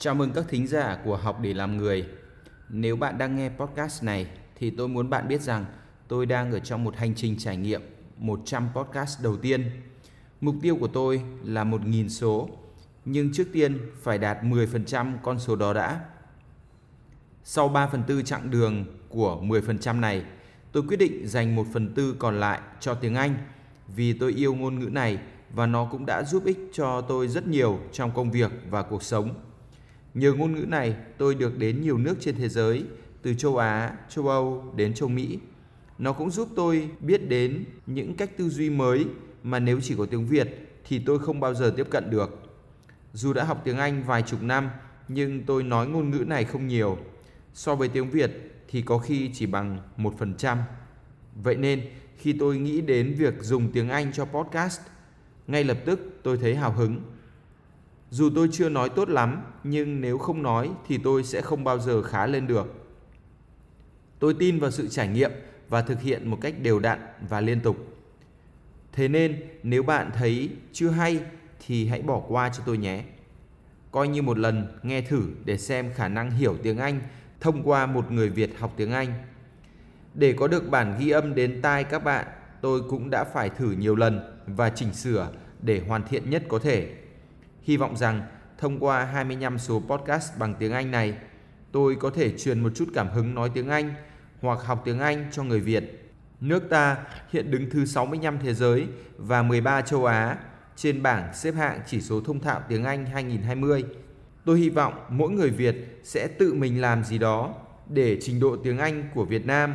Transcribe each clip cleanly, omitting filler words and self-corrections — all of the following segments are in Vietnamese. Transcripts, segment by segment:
Chào mừng các thính giả của Học để làm người. Nếu bạn đang nghe podcast này thì tôi muốn bạn biết rằng tôi đang ở trong một hành trình trải nghiệm 100 podcast đầu tiên. Mục tiêu của tôi là 1.000 số, nhưng trước tiên phải đạt 10% con số đó đã. Sau 3/4 chặng đường của 10% này, tôi quyết định dành 1/4 còn lại cho tiếng Anh vì tôi yêu ngôn ngữ này và nó cũng đã giúp ích cho tôi rất nhiều trong công việc và cuộc sống. Nhờ ngôn ngữ này, tôi được đến nhiều nước trên thế giới, từ châu Á, châu Âu đến châu Mỹ. Nó cũng giúp tôi biết đến những cách tư duy mới mà nếu chỉ có tiếng Việt thì tôi không bao giờ tiếp cận được. Dù đã học tiếng Anh vài chục năm, nhưng tôi nói ngôn ngữ này không nhiều. So với tiếng Việt thì có khi chỉ bằng 1%. Vậy nên, khi tôi nghĩ đến việc dùng tiếng Anh cho podcast, ngay lập tức tôi thấy hào hứng. Dù tôi chưa nói tốt lắm, nhưng nếu không nói thì tôi sẽ không bao giờ khá lên được. Tôi tin vào sự trải nghiệm và thực hiện một cách đều đặn và liên tục. Thế nên, nếu bạn thấy chưa hay thì hãy bỏ qua cho tôi nhé. Coi như một lần nghe thử để xem khả năng hiểu tiếng Anh thông qua một người Việt học tiếng Anh. Để có được bản ghi âm đến tai các bạn, tôi cũng đã phải thử nhiều lần và chỉnh sửa để hoàn thiện nhất có thể. Hy vọng rằng thông qua 25 số podcast bằng tiếng Anh này, tôi có thể truyền một chút cảm hứng nói tiếng Anh hoặc học tiếng Anh cho người Việt. Nước ta hiện đứng thứ 65 thế giới và 13 châu Á trên bảng xếp hạng chỉ số thông thạo tiếng Anh 2020. Tôi hy vọng mỗi người Việt sẽ tự mình làm gì đó để trình độ tiếng Anh của Việt Nam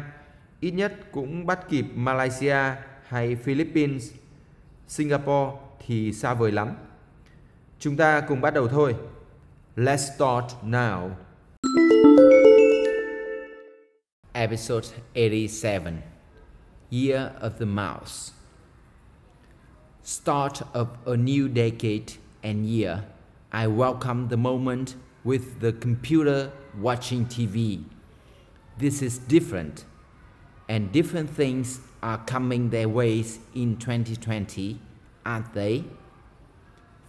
ít nhất cũng bắt kịp Malaysia hay Philippines. Singapore thì xa vời lắm. Chúng ta cùng bắt đầu thôi. Let's start now. Episode 87. Year of the Mouse. Start of a new decade and year. I welcome the moment with the computer watching TV. This is different. And different things are coming their ways in 2020, aren't they?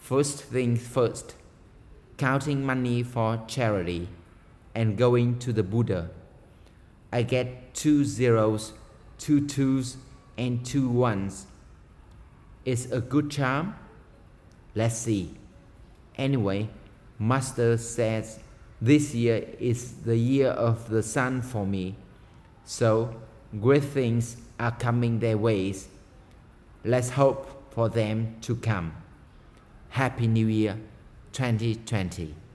First things first, counting money for charity and going to the Buddha. I get 2 zeros, 2 twos, and 2 ones. It's a good charm? Let's see. Anyway, Master says this year is the year of the sun for me. So, great things are coming their ways. Let's hope for them to come. Happy New Year 2020.